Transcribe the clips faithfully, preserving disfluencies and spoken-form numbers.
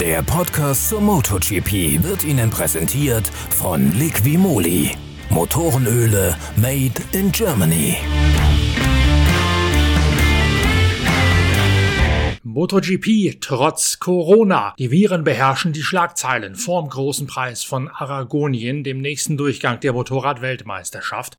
Der Podcast zur MotoGP wird Ihnen präsentiert von Liqui Moly. Motorenöle made in Germany. MotoGP trotz Corona. Die Viren beherrschen die Schlagzeilen vorm großen Preis von Aragonien, dem nächsten Durchgang der Motorrad-Weltmeisterschaft.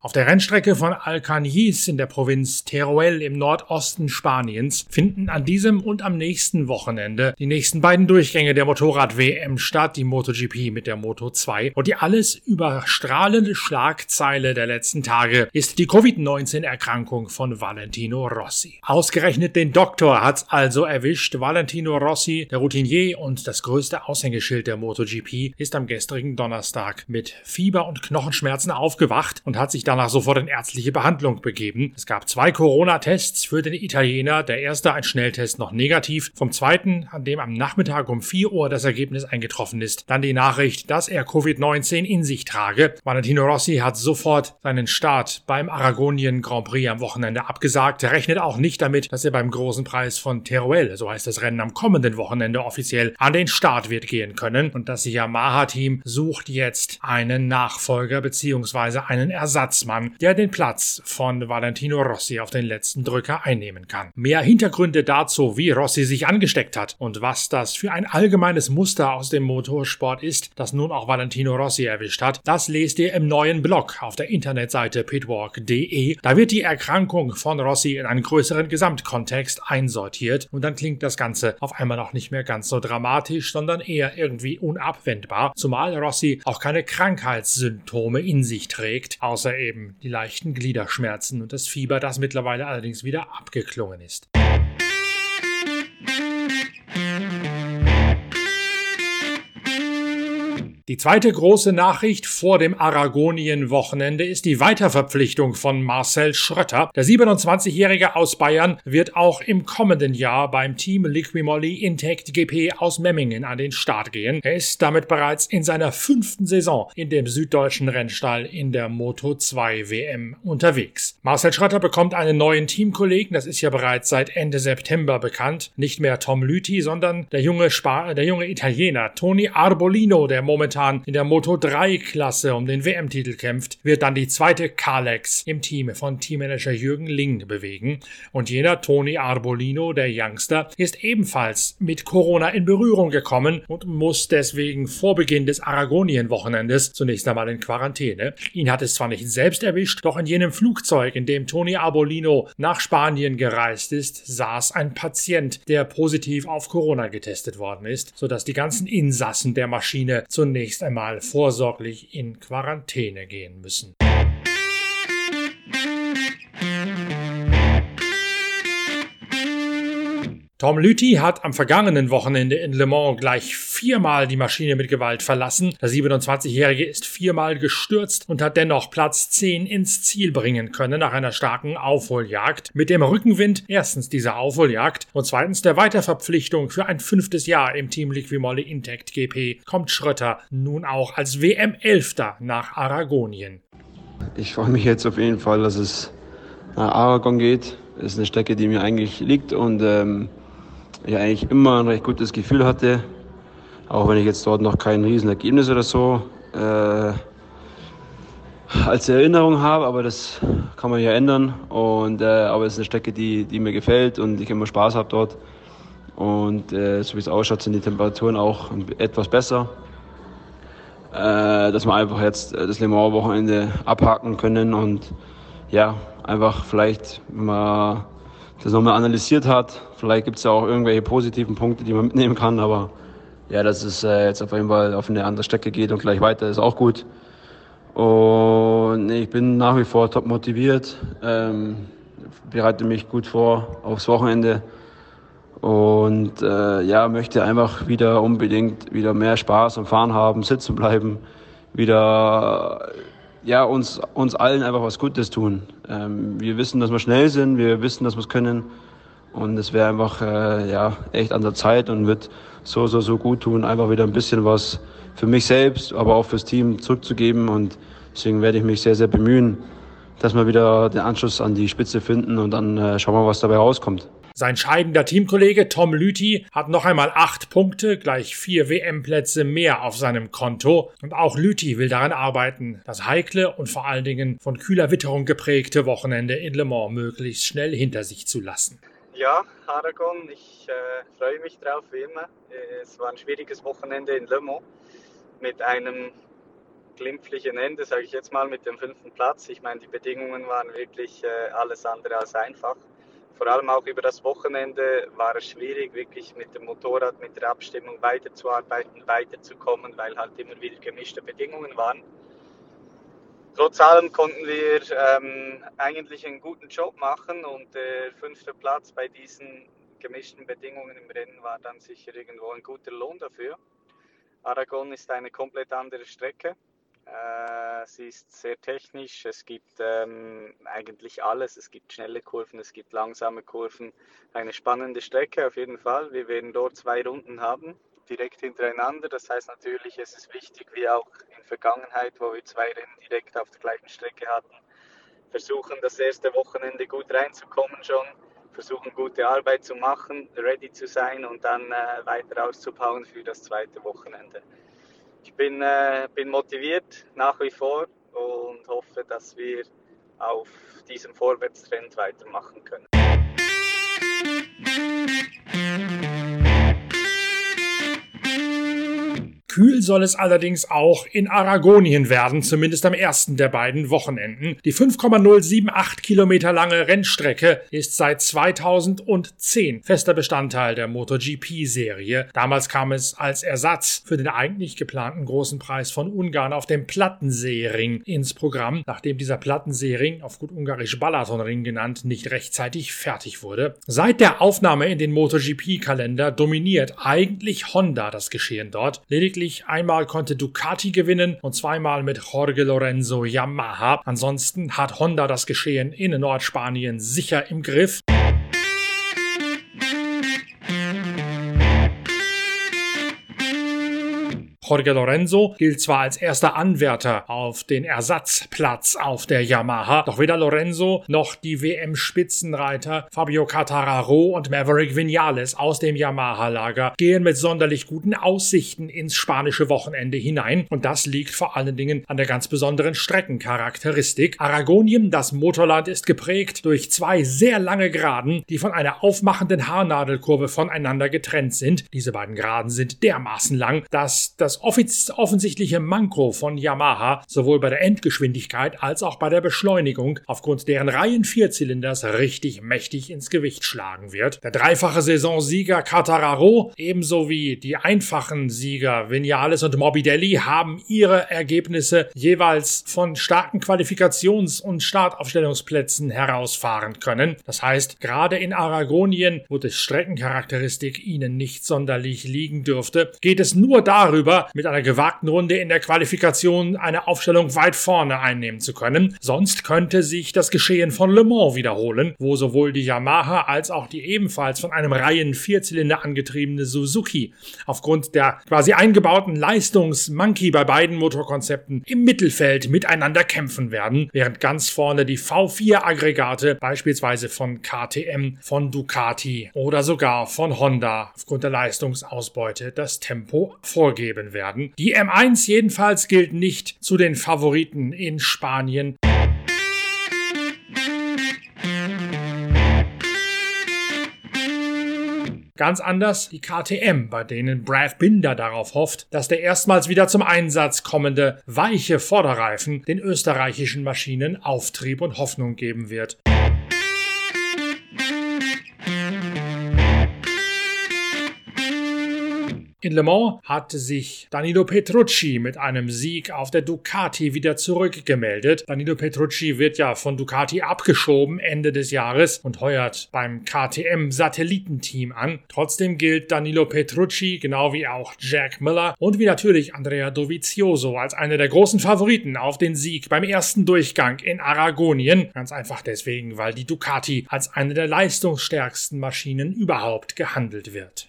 Auf der Rennstrecke von Alcañiz in der Provinz Teruel im Nordosten Spaniens finden an diesem und am nächsten Wochenende die nächsten beiden Durchgänge der Motorrad-W M statt, die MotoGP mit der Moto zwei. Und die alles überstrahlende Schlagzeile der letzten Tage ist die Covid neunzehn-Erkrankung von Valentino Rossi. Ausgerechnet den Doktor hat's also erwischt. Valentino Rossi, der Routinier und das größte Aushängeschild der MotoGP, ist am gestrigen Donnerstag mit Fieber und Knochenschmerzen aufgewacht und hat sich dann Danach sofort in ärztliche Behandlung begeben. Es gab zwei Corona-Tests für den Italiener. Der erste, ein Schnelltest, noch negativ. Vom zweiten, an dem am Nachmittag um vier Uhr das Ergebnis eingetroffen ist, dann die Nachricht, dass er Covid neunzehn in sich trage. Valentino Rossi hat sofort seinen Start beim Aragonien Grand Prix am Wochenende abgesagt. Er rechnet auch nicht damit, dass er beim großen Preis von Teruel, so heißt das Rennen am kommenden Wochenende offiziell, an den Start wird gehen können. Und das Yamaha-Team sucht jetzt einen Nachfolger bzw. einen Ersatz, der den Platz von Valentino Rossi auf den letzten Drücker einnehmen kann. Mehr Hintergründe dazu, wie Rossi sich angesteckt hat und was das für ein allgemeines Muster aus dem Motorsport ist, das nun auch Valentino Rossi erwischt hat, das lest ihr im neuen Blog auf der Internetseite pitwalk punkt de. Da wird die Erkrankung von Rossi in einen größeren Gesamtkontext einsortiert und dann klingt das Ganze auf einmal auch nicht mehr ganz so dramatisch, sondern eher irgendwie unabwendbar, zumal Rossi auch keine Krankheitssymptome in sich trägt, außer eben die leichten Gliederschmerzen und das Fieber, das mittlerweile allerdings wieder abgeklungen ist. Die zweite große Nachricht vor dem Aragonien-Wochenende ist die Weiterverpflichtung von Marcel Schrötter. Der siebenundzwanzigjährige aus Bayern wird auch im kommenden Jahr beim Team Liqui Moly IntactGP aus Memmingen an den Start gehen. Er ist damit bereits in seiner fünften Saison in dem süddeutschen Rennstall in der Moto zwei W M unterwegs. Marcel Schrötter bekommt einen neuen Teamkollegen, das ist ja bereits seit Ende September bekannt. Nicht mehr Tom Lüthi, sondern der junge, Spa- der junge Italiener Tony Arbolino, der momentan in der Moto drei Klasse um den W M-Titel kämpft, wird dann die zweite Kalex im Team von Teammanager Jürgen Ling bewegen. Und jener Tony Arbolino, der Youngster, ist ebenfalls mit Corona in Berührung gekommen und muss deswegen vor Beginn des Aragonien-Wochenendes zunächst einmal in Quarantäne. Ihn hat es zwar nicht selbst erwischt, doch in jenem Flugzeug, in dem Tony Arbolino nach Spanien gereist ist, saß ein Patient, der positiv auf Corona getestet worden ist, sodass die ganzen Insassen der Maschine zunächst einmal vorsorglich in Quarantäne gehen müssen. Tom Lüthi hat am vergangenen Wochenende in Le Mans gleich viermal die Maschine mit Gewalt verlassen. Der siebenundzwanzigjährige ist viermal gestürzt und hat dennoch Platz zehn ins Ziel bringen können nach einer starken Aufholjagd. Mit dem Rückenwind erstens dieser Aufholjagd und zweitens der Weiterverpflichtung für ein fünftes Jahr im Team Liqui Moly IntactGP kommt Schrötter nun auch als W M-Elfter nach Aragonien. Ich freue mich jetzt auf jeden Fall, dass es nach Aragon geht. Das ist eine Strecke, die mir eigentlich liegt und ähm ich eigentlich immer ein recht gutes Gefühl hatte, auch wenn ich jetzt dort noch kein Riesenergebnis oder so äh, als Erinnerung habe, aber das kann man ja ändern. Und, äh, aber es ist eine Strecke, die, die mir gefällt und ich immer Spaß habe dort. Und äh, so wie es ausschaut, sind die Temperaturen auch etwas besser, äh, dass wir einfach jetzt das Le Mans Wochenende abhaken können und ja, einfach vielleicht mal das nochmal analysiert hat. Vielleicht gibt es ja auch irgendwelche positiven Punkte, die man mitnehmen kann, aber ja, dass es äh, jetzt auf jeden Fall auf eine andere Strecke geht und gleich weiter, ist auch gut. Und ich bin nach wie vor top motiviert, ähm, bereite mich gut vor aufs Wochenende und äh, ja, möchte einfach wieder unbedingt wieder mehr Spaß am Fahren haben, sitzen bleiben, wieder ja, uns, uns allen einfach was Gutes tun. Ähm, wir wissen, dass wir schnell sind, wir wissen, dass wir es können. Und es wäre einfach äh, ja, echt an der Zeit und wird so, so, so gut tun, einfach wieder ein bisschen was für mich selbst, aber auch fürs Team zurückzugeben. Und deswegen werde ich mich sehr, sehr bemühen, dass wir wieder den Anschluss an die Spitze finden und dann äh, schauen wir, was dabei rauskommt. Sein scheidender Teamkollege Tom Lüthi hat noch einmal acht Punkte, gleich vier W M-Plätze mehr auf seinem Konto. Und auch Lüthi will daran arbeiten, das heikle und vor allen Dingen von kühler Witterung geprägte Wochenende in Le Mans möglichst schnell hinter sich zu lassen. Ja, Aragon, ich äh, freue mich drauf, wie immer. Es war ein schwieriges Wochenende in Le Mans mit einem glimpflichen Ende, sage ich jetzt mal, mit dem fünften Platz. Ich meine, die Bedingungen waren wirklich äh, alles andere als einfach. Vor allem auch über das Wochenende war es schwierig, wirklich mit dem Motorrad, mit der Abstimmung weiterzuarbeiten, weiterzukommen, weil halt immer wieder gemischte Bedingungen waren. Trotz allem konnten wir ähm, eigentlich einen guten Job machen und der fünfte Platz bei diesen gemischten Bedingungen im Rennen war dann sicher irgendwo ein guter Lohn dafür. Aragon ist eine komplett andere Strecke. Sie ist sehr technisch, es gibt ähm, eigentlich alles, es gibt schnelle Kurven, es gibt langsame Kurven, eine spannende Strecke auf jeden Fall. Wir werden dort zwei Runden haben, direkt hintereinander, das heißt natürlich ist es wichtig, wie auch in Vergangenheit, wo wir zwei Rennen direkt auf der gleichen Strecke hatten, versuchen das erste Wochenende gut reinzukommen schon, versuchen gute Arbeit zu machen, ready zu sein und dann äh, weiter auszubauen für das zweite Wochenende. Ich bin, äh, bin motiviert nach wie vor und hoffe, dass wir auf diesem Vorwärtstrend weitermachen können. Kühl soll es allerdings auch in Aragonien werden, zumindest am ersten der beiden Wochenenden. Die fünf Komma null sieben acht Kilometer lange Rennstrecke ist seit zweitausendzehn fester Bestandteil der MotoGP-Serie. Damals kam es als Ersatz für den eigentlich geplanten großen Preis von Ungarn auf dem Plattensee-Ring ins Programm, nachdem dieser Plattensee-Ring, auf gut Ungarisch Balatonring genannt, nicht rechtzeitig fertig wurde. Seit der Aufnahme in den MotoGP-Kalender dominiert eigentlich Honda das Geschehen dort. Lediglich einmal konnte Ducati gewinnen und zweimal mit Jorge Lorenzo Yamaha. Ansonsten hat Honda das Geschehen in Nordspanien sicher im Griff. Jorge Lorenzo gilt zwar als erster Anwärter auf den Ersatzplatz auf der Yamaha, doch weder Lorenzo noch die W M-Spitzenreiter Fabio Quartararo und Maverick Vinales aus dem Yamaha-Lager gehen mit sonderlich guten Aussichten ins spanische Wochenende hinein. Und das liegt vor allen Dingen an der ganz besonderen Streckencharakteristik. Aragonien, das Motorland, ist geprägt durch zwei sehr lange Geraden, die von einer aufmachenden Haarnadelkurve voneinander getrennt sind. Diese beiden Geraden sind dermaßen lang, dass das Offiz- offensichtliche Manko von Yamaha sowohl bei der Endgeschwindigkeit als auch bei der Beschleunigung aufgrund deren Reihen-Vierzylinders richtig mächtig ins Gewicht schlagen wird. Der dreifache Saisonsieger Quartararo ebenso wie die einfachen Sieger Vinales und Morbidelli haben ihre Ergebnisse jeweils von starken Qualifikations- und Startaufstellungsplätzen herausfahren können. Das heißt, gerade in Aragonien, wo die Streckencharakteristik ihnen nicht sonderlich liegen dürfte, geht es nur darüber, mit einer gewagten Runde in der Qualifikation eine Aufstellung weit vorne einnehmen zu können. Sonst könnte sich das Geschehen von Le Mans wiederholen, wo sowohl die Yamaha als auch die ebenfalls von einem Reihen-Vierzylinder angetriebene Suzuki aufgrund der quasi eingebauten Leistungsmonkey bei beiden Motorkonzepten im Mittelfeld miteinander kämpfen werden, während ganz vorne die V vier Aggregate beispielsweise von K T M, von Ducati oder sogar von Honda aufgrund der Leistungsausbeute das Tempo vorgeben werden. Die M eins jedenfalls gilt nicht zu den Favoriten in Spanien. Ganz anders die K T M, bei denen Brad Binder darauf hofft, dass der erstmals wieder zum Einsatz kommende weiche Vorderreifen den österreichischen Maschinen Auftrieb und Hoffnung geben wird. In Le Mans hat sich Danilo Petrucci mit einem Sieg auf der Ducati wieder zurückgemeldet. Danilo Petrucci wird ja von Ducati abgeschoben Ende des Jahres und heuert beim K T M-Satellitenteam an. Trotzdem gilt Danilo Petrucci, genau wie auch Jack Miller und wie natürlich Andrea Dovizioso, als einer der großen Favoriten auf den Sieg beim ersten Durchgang in Aragonien. Ganz einfach deswegen, weil die Ducati als eine der leistungsstärksten Maschinen überhaupt gehandelt wird.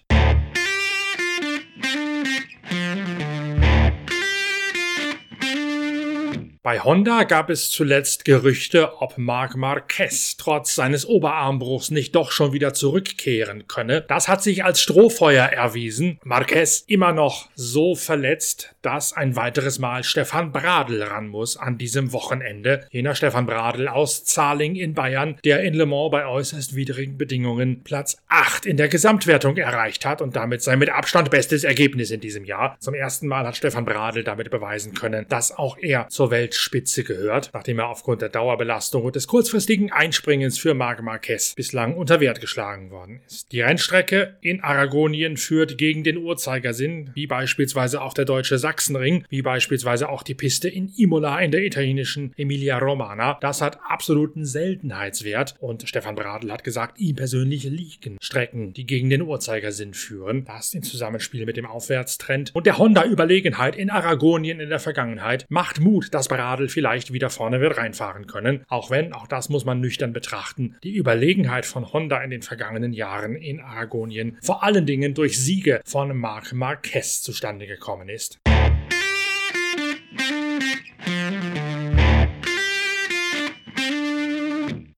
Bei Honda gab es zuletzt Gerüchte, ob Marc Marquez trotz seines Oberarmbruchs nicht doch schon wieder zurückkehren könne. Das hat sich als Strohfeuer erwiesen. Marquez immer noch so verletzt, dass ein weiteres Mal Stefan Bradl ran muss an diesem Wochenende. Jener Stefan Bradl aus Zahling in Bayern, der in Le Mans bei äußerst widrigen Bedingungen Platz acht in der Gesamtwertung erreicht hat und damit sein mit Abstand bestes Ergebnis in diesem Jahr. Zum ersten Mal hat Stefan Bradl damit beweisen können, dass auch er zur Weltspitze gehört, nachdem er aufgrund der Dauerbelastung und des kurzfristigen Einspringens für Marc Marquez bislang unter Wert geschlagen worden ist. Die Rennstrecke in Aragonien führt gegen den Uhrzeigersinn, wie beispielsweise auch der deutsche Sachsenring, wie beispielsweise auch die Piste in Imola in der italienischen Emilia-Romagna. Das hat absoluten Seltenheitswert und Stefan Bradl hat gesagt, ihm persönlich liegen Strecken, die gegen den Uhrzeigersinn führen. Das im Zusammenspiel mit dem Aufwärtstrend und der Honda-Überlegenheit in Aragonien in der Vergangenheit macht Mut, dass Bradl vielleicht wieder vorne wird reinfahren können, auch wenn, auch das muss man nüchtern betrachten, die Überlegenheit von Honda in den vergangenen Jahren in Aragonien vor allen Dingen durch Siege von Marc Marquez zustande gekommen ist.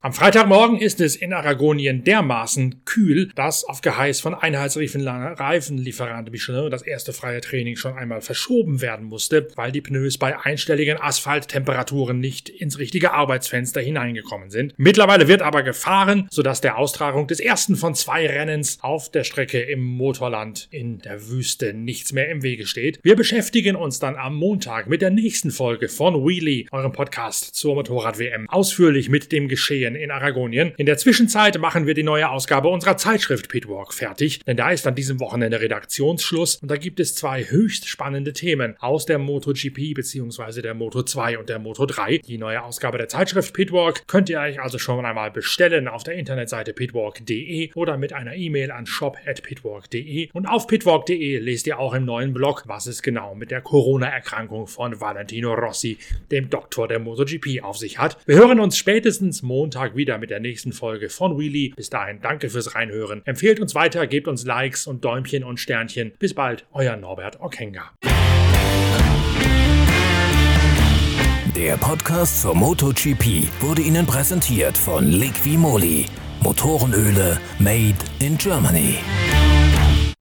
Am Freitagmorgen ist es in Aragonien dermaßen kühl, dass auf Geheiß von Einheitsreifenlieferant Michelin das erste freie Training schon einmal verschoben werden musste, weil die Pneus bei einstelligen Asphalttemperaturen nicht ins richtige Arbeitsfenster hineingekommen sind. Mittlerweile wird aber gefahren, sodass der Austragung des ersten von zwei Rennens auf der Strecke im Motorland in der Wüste nichts mehr im Wege steht. Wir beschäftigen uns dann am Montag mit der nächsten Folge von Wheelie, eurem Podcast zur Motorrad-W M, ausführlich mit dem Geschehen in Aragonien. In der Zwischenzeit machen wir die neue Ausgabe unserer Zeitschrift Pitwalk fertig, denn da ist an diesem Wochenende Redaktionsschluss und da gibt es zwei höchst spannende Themen aus der MotoGP bzw. der Moto zwei und der Moto drei. Die neue Ausgabe der Zeitschrift Pitwalk könnt ihr euch also schon einmal bestellen auf der Internetseite pitwalk punkt de oder mit einer E-Mail an shop at pitwalk punkt de und auf pitwalk punkt de lest ihr auch im neuen Blog, was es genau mit der Corona-Erkrankung von Valentino Rossi, dem Doktor der MotoGP, auf sich hat. Wir hören uns spätestens Montag wieder mit der nächsten Folge von Wheelie. Bis dahin, danke fürs Reinhören. Empfehlt uns weiter, gebt uns Likes und Däumchen und Sternchen. Bis bald, euer Norbert Okenga. Der Podcast zur MotoGP wurde Ihnen präsentiert von Liqui Moly. Motorenöle made in Germany.